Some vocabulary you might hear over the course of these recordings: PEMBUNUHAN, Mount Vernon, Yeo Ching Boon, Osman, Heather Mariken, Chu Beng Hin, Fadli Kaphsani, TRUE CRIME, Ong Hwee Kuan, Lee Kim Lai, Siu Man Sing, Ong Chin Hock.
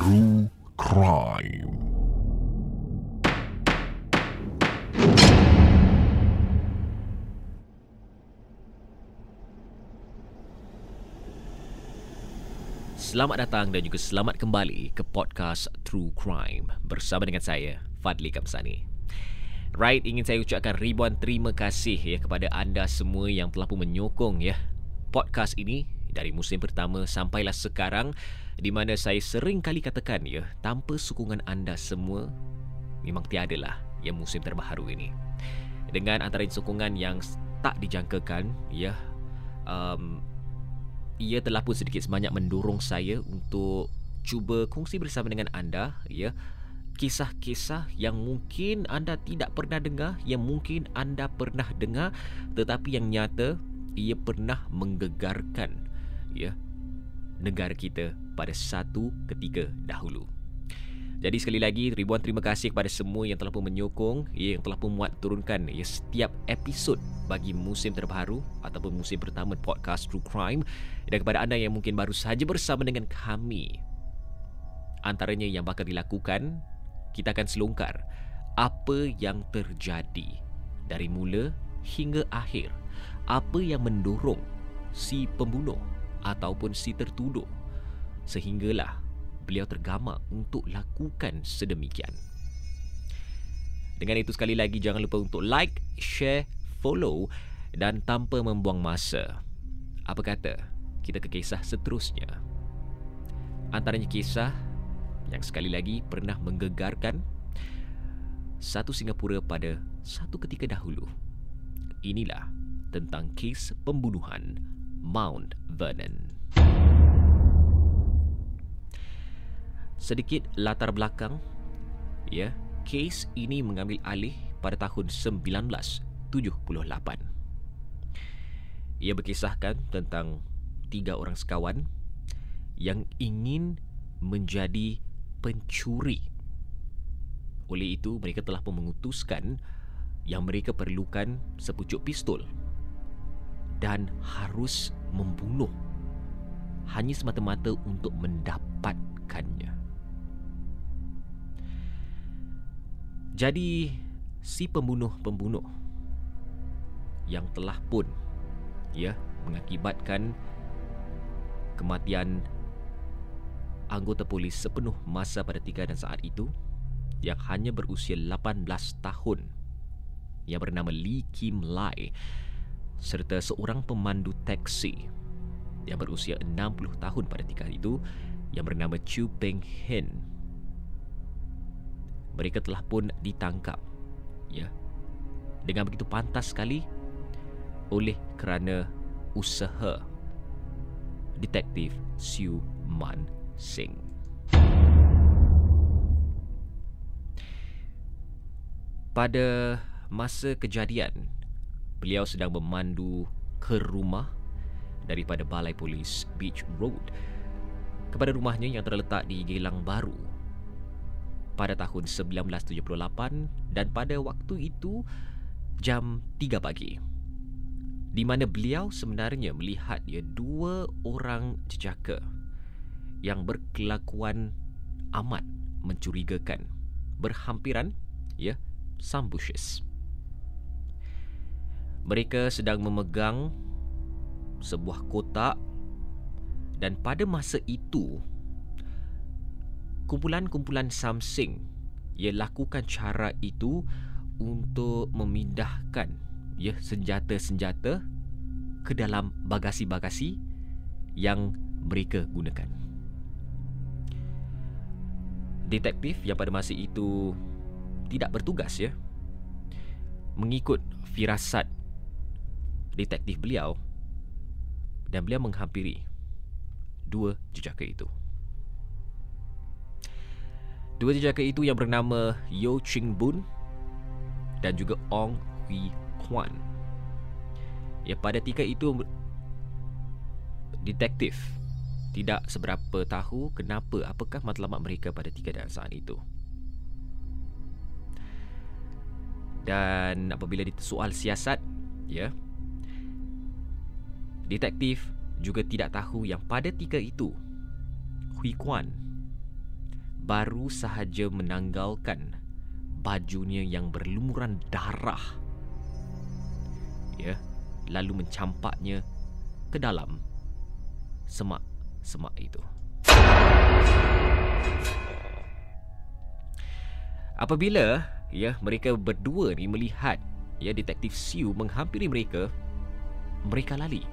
True Crime. Selamat datang dan juga selamat kembali ke podcast True Crime bersama dengan saya, Fadli Kaphsani. Right, ingin saya ucapkan ribuan terima kasih ya kepada anda semua yang telah pun menyokong ya podcast ini dari musim pertama sampailah sekarang, di mana saya sering kali katakan ya, tanpa sokongan anda semua memang tiadalah ya musim terbaru ini. Dengan antara sokongan yang tak dijangkakan ya, ia telah pun sedikit sebanyak mendorong saya untuk cuba kongsi bersama dengan anda ya, kisah-kisah yang mungkin anda tidak pernah dengar, yang mungkin anda pernah dengar tetapi yang nyata ia pernah menggegarkan ya negara kita pada satu ketika dahulu. Jadi sekali lagi ribuan terima kasih kepada semua yang telah pun menyokong, yang telah pun muat turunkan ya setiap episod bagi musim terbaru ataupun musim pertama podcast True Crime. Dan kepada anda yang mungkin baru sahaja bersama dengan kami, antaranya yang bakal dilakukan, kita akan selongkar apa yang terjadi dari mula hingga akhir. Apa yang mendorong si pembunuh ataupun si tertuduh sehinggalah beliau tergamak untuk lakukan sedemikian. Dengan itu sekali lagi jangan lupa untuk like, share, follow dan tanpa membuang masa, apa kata kita ke kisah seterusnya. Antaranya kisah yang sekali lagi pernah menggegarkan satu Singapura pada satu ketika dahulu. Inilah tentang kes pembunuhan Mount Vernon. Sedikit latar belakang ya, kes ini mengambil alih pada tahun 1978. Ia berkisahkan tentang tiga orang sekawan yang ingin menjadi pencuri. Oleh itu mereka telah pun mengutuskan yang mereka perlukan sepucuk pistol dan harus membunuh hanya semata-mata untuk mendapatkannya. Jadi si pembunuh yang telah pun ya mengakibatkan kematian anggota polis sepenuh masa pada tiga dan saat itu, yang hanya berusia 18 tahun, yang bernama Lee Kim Lai, serta seorang pemandu teksi yang berusia 60 tahun pada tiga itu, yang bernama Chu Beng Hin. Mereka telah pun ditangkap ya, dengan begitu pantas sekali oleh kerana usaha detektif Siu Man Sing. Pada masa kejadian, beliau sedang memandu ke rumah daripada Balai Polis Beach Road kepada rumahnya yang terletak di Geylang Baru pada tahun 1978, dan pada waktu itu jam 3 pagi, di mana beliau sebenarnya melihat ya dua orang jejaka yang berkelakuan amat mencurigakan berhampiran ya, sambuches. Mereka sedang memegang sebuah kotak, dan pada masa itu kumpulan-kumpulan samsing ia lakukan cara itu untuk memindahkan ya senjata-senjata ke dalam bagasi-bagasi yang mereka gunakan. Detektif yang pada masa itu tidak bertugas ya, mengikut firasat detektif beliau, dan beliau menghampiri dua jejaka itu. Dua jejaka itu yang bernama Yeo Ching Boon dan juga Ong Hwee Kuan. Ya, pada ketika itu detektif tidak seberapa tahu kenapa, apakah matlamat mereka pada ketika dan saat itu. Dan apabila soal siasat ya, detektif juga tidak tahu yang pada ketika itu Hwee Kuan baru sahaja menanggalkan bajunya yang berlumuran darah. Ia lalu mencampaknya ke dalam semak-semak itu. Apabila mereka berdua ni melihat detektif Siu menghampiri mereka, mereka lari.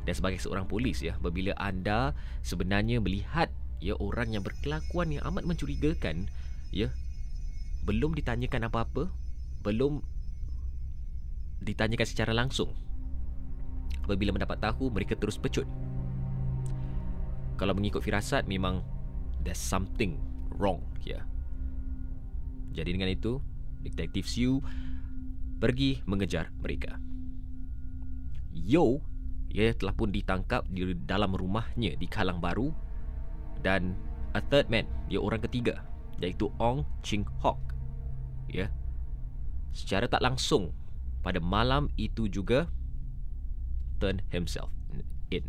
Dan sebagai seorang polis, apabila anda sebenarnya melihat orang yang berkelakuan yang amat mencurigakan, belum ditanyakan apa-apa, belum ditanyakan secara langsung, apabila mendapat tahu, mereka terus pecut. Kalau mengikut firasat, memang there's something wrong here. Jadi dengan itu, detektif Siu pergi mengejar mereka. Yeo telah pun ditangkap di dalam rumahnya di Kalang Baru, dan a third man, orang ketiga, iaitu Ong Chin Hock. Secara tak langsung pada malam itu juga turn himself in.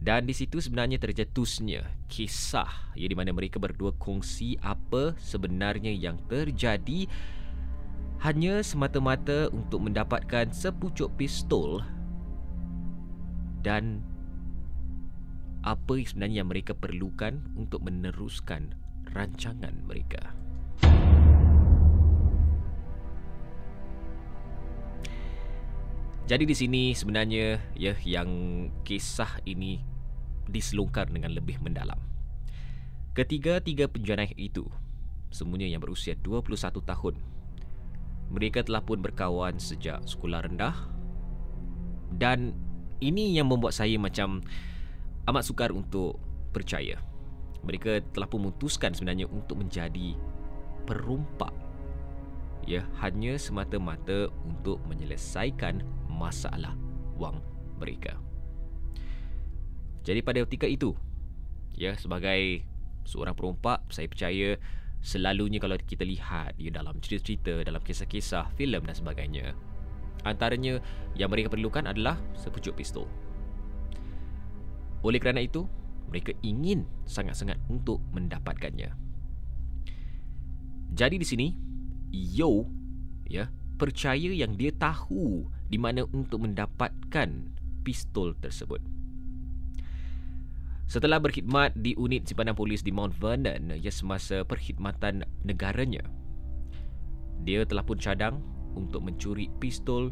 Dan di situ sebenarnya tercetusnya kisah di mana mereka berdua kongsi apa sebenarnya yang terjadi, hanya semata-mata untuk mendapatkan sepucuk pistol dan apa sebenarnya yang mereka perlukan untuk meneruskan rancangan mereka. Jadi di sini sebenarnya yang kisah ini diselongkar dengan lebih mendalam. Ketiga-tiga penjana itu, semuanya yang berusia 21 tahun. Mereka telah pun berkawan sejak sekolah rendah. Dan ini yang membuat saya macam amat sukar untuk percaya. Mereka telah pun memutuskan sebenarnya untuk menjadi perompak. Hanya semata-mata untuk menyelesaikan masalah wang mereka. Jadi pada ketika itu, sebagai seorang perompak, saya percaya selalunya kalau kita lihat dalam cerita-cerita, dalam kisah-kisah, filem dan sebagainya, antaranya yang mereka perlukan adalah sepucuk pistol. Oleh kerana itu, mereka ingin sangat-sangat untuk mendapatkannya. Jadi di sini, Yeo percaya yang dia tahu di mana untuk mendapatkan pistol tersebut. Setelah berkhidmat di unit simpanan polis di Mount Vernon semasa perkhidmatan negaranya, dia telah pun cadang untuk mencuri pistol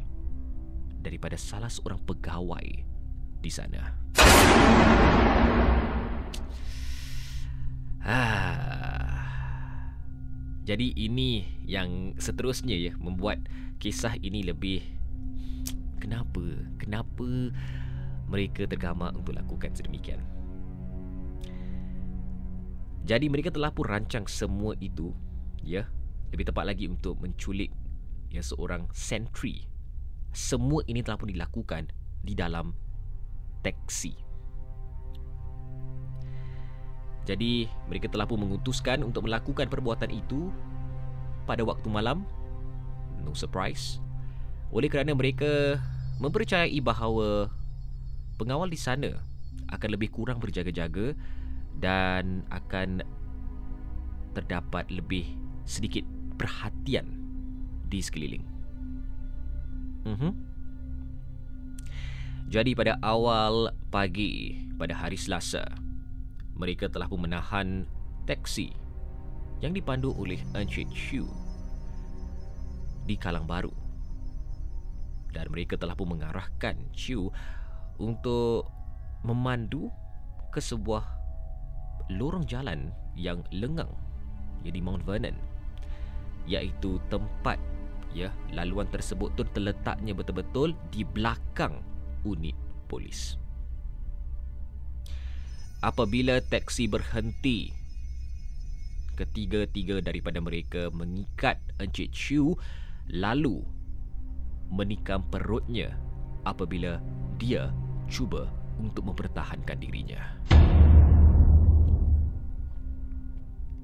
daripada salah seorang pegawai di sana. Jadi ini yang seterusnya membuat kisah ini lebih Kenapa mereka tergamak untuk lakukan sedemikian. Jadi mereka telah pun rancang semua itu, lebih tepat lagi untuk menculik seorang sentri. Semua ini telah pun dilakukan di dalam teksi. Jadi mereka telah pun mengutuskan untuk melakukan perbuatan itu pada waktu malam. No surprise, oleh kerana mereka mempercayai bahawa pengawal di sana akan lebih kurang berjaga-jaga dan akan terdapat lebih sedikit perhatian di sekeliling. Jadi pada awal pagi pada hari Selasa, mereka telah pun menahan teksi yang dipandu oleh Encik Chu di Kalang Baru. Dan mereka telah pun mengarahkan Chu untuk memandu ke sebuah lorong jalan yang lengang di Mount Vernon, iaitu tempat laluan tersebut tu terletaknya betul-betul di belakang unit polis. Apabila teksi berhenti, ketiga-tiga daripada mereka mengikat Encik Chu lalu menikam perutnya apabila dia cuba untuk mempertahankan dirinya.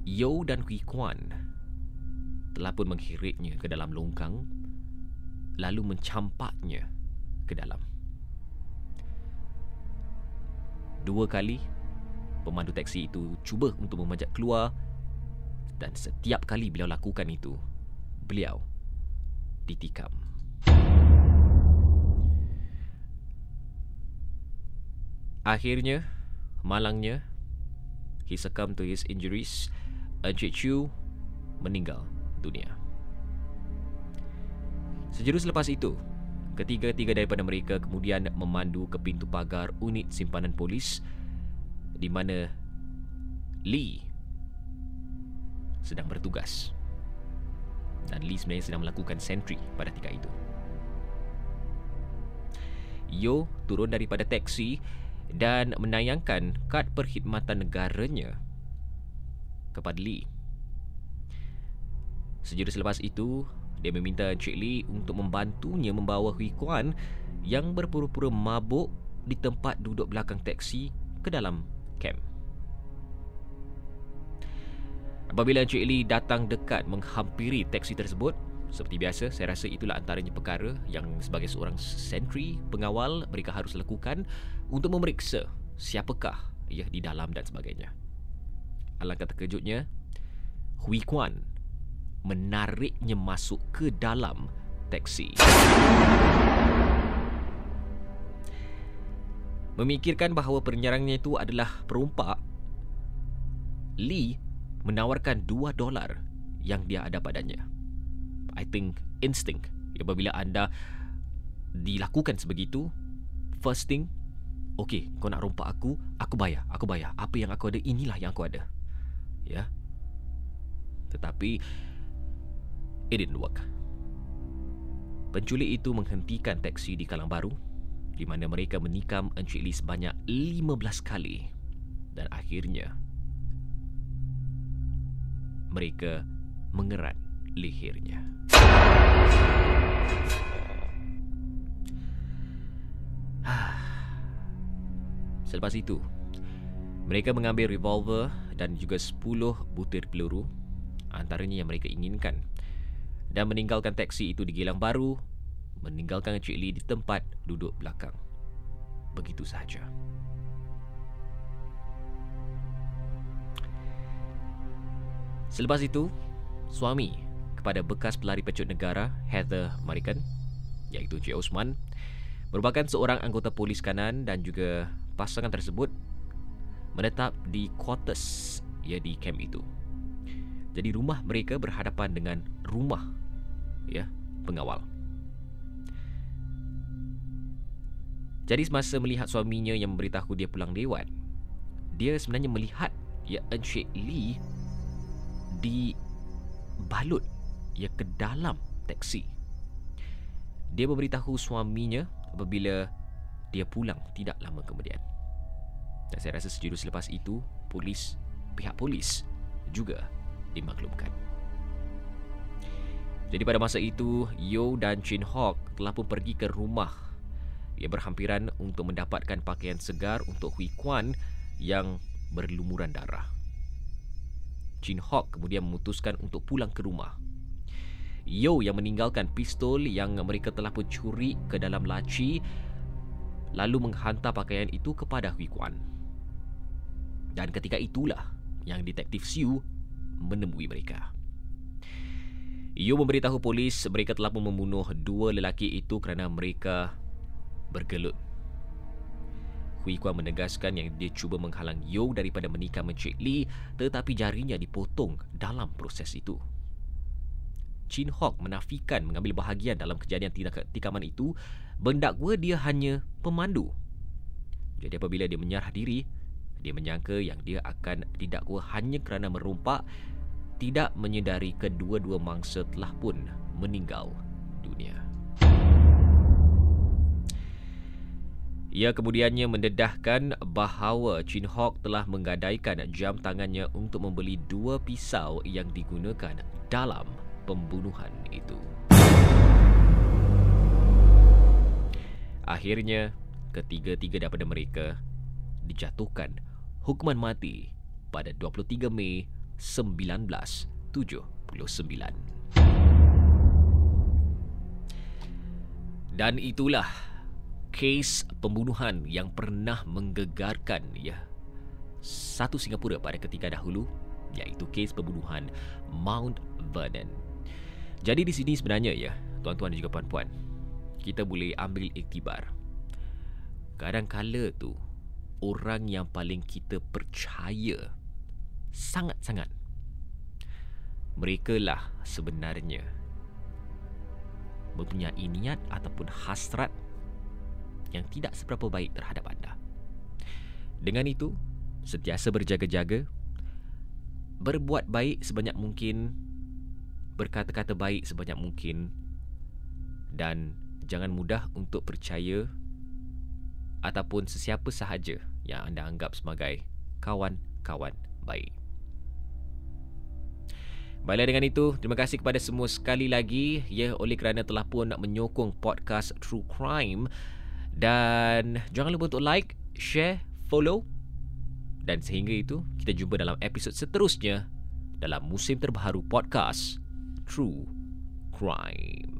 Yeo dan Hwee Kuan telah pun menghiritnya ke dalam longkang lalu mencampaknya ke dalam. Dua kali, pemandu teksi itu cuba untuk memanjat keluar dan setiap kali beliau lakukan itu, beliau ditikam. Akhirnya, malangnya, he succumbed to his injuries. Encik Chu meninggal dunia. Sejurus selepas itu, ketiga-tiga daripada mereka kemudian memandu ke pintu pagar unit simpanan polis di mana Lee sedang bertugas. Dan Lee sebenarnya sedang melakukan sentri pada ketika itu. Yeo turun daripada teksi dan menayangkan kad perkhidmatan negaranya kepada Lee. Sejurus selepas itu, dia meminta Encik Lee untuk membantunya membawa Hwee Kuan yang berpura-pura mabuk di tempat duduk belakang teksi ke dalam kamp. Apabila Encik Lee datang dekat menghampiri teksi tersebut, seperti biasa, saya rasa itulah antaranya perkara yang sebagai seorang sentri pengawal mereka harus lakukan untuk memeriksa siapakah ia di dalam dan sebagainya. Alangkah terkejutnya, Hwee Kuan menariknya masuk ke dalam teksi. Memikirkan bahawa penyerangnya itu adalah perompak, Lee menawarkan $2 yang dia ada padanya. I think instinct, apabila anda dilakukan sebegitu, first thing, okay, kau nak rompak aku bayar. Apa yang aku ada, inilah yang aku ada. Ya. Tetapi it didn't work. Penculik itu menghentikan teksi di Kalang Baru di mana mereka menikam Encik Lee sebanyak 15 kali dan akhirnya mereka mengerat lehernya. Selepas itu, mereka mengambil revolver dan juga 10 butir peluru, antaranya yang mereka inginkan, dan meninggalkan teksi itu di Geylang Baru, meninggalkan Encik Lee di tempat duduk belakang. Begitu sahaja. Selepas itu, suami kepada bekas pelari pecut negara Heather Mariken, iaitu Encik Osman, merupakan seorang anggota polis kanan dan juga pasangan tersebut menetap di quarters, ia di kamp itu. Jadi rumah mereka berhadapan dengan rumah, ya, pengawal. Jadi semasa melihat suaminya yang memberitahu dia pulang lewat, dia sebenarnya melihat, ya, Encik Lee dibalut, ya, ke dalam teksi. Dia memberitahu suaminya apabila dia pulang tidak lama kemudian. Dan saya rasa sejurus selepas itu, pihak polis juga dimaklumkan. Jadi pada masa itu, Yeo dan Chin Hock telah pun pergi ke rumah yang berhampiran untuk mendapatkan pakaian segar untuk Hwee Kuan yang berlumuran darah. Chin Hock kemudian memutuskan untuk pulang ke rumah. Yeo yang meninggalkan pistol yang mereka telah pun curi ke dalam laci lalu menghantar pakaian itu kepada Hwee Kuan. Dan ketika itulah yang detektif Siu menemui mereka. Yeo memberitahu polis mereka telah membunuh dua lelaki itu kerana mereka bergelut. Hwee Kuan menegaskan yang dia cuba menghalang Yeo daripada menikam Encik Lee, tetapi jarinya dipotong dalam proses itu. Chin Hock menafikan mengambil bahagian dalam kejadian tikaman itu, mendakwa dia hanya pemandu. Jadi apabila dia menyerah diri, dia menyangka yang dia akan didakwa hanya kerana merompak, tidak menyedari kedua-dua mangsa telah pun meninggal dunia. Ia kemudiannya mendedahkan bahawa Chin Hock telah menggadaikan jam tangannya untuk membeli dua pisau yang digunakan dalam pembunuhan itu. Akhirnya, ketiga-tiga daripada mereka dijatuhkan hukuman mati pada 23 Mei 1979. Dan itulah kes pembunuhan yang pernah menggegarkan ya satu Singapura pada ketika dahulu, iaitu kes pembunuhan Mount Vernon. Jadi di sini sebenarnya ya, tuan-tuan dan juga puan-puan, kita boleh ambil iktibar. Kadang-kala tu orang yang paling kita percaya sangat-sangat, merekalah sebenarnya mempunyai niat ataupun hasrat yang tidak seberapa baik terhadap anda. Dengan itu, sentiasa berjaga-jaga, berbuat baik sebanyak mungkin, berkata-kata baik sebanyak mungkin, dan jangan mudah untuk percaya ataupun sesiapa sahaja yang anda anggap sebagai kawan-kawan baik. Baiklah, dengan itu, terima kasih kepada semua sekali lagi ya oleh kerana telah pun nak menyokong podcast True Crime. Dan jangan lupa untuk like, share, follow. Dan sehingga itu, kita jumpa dalam episod seterusnya dalam musim terbaru podcast True Crime.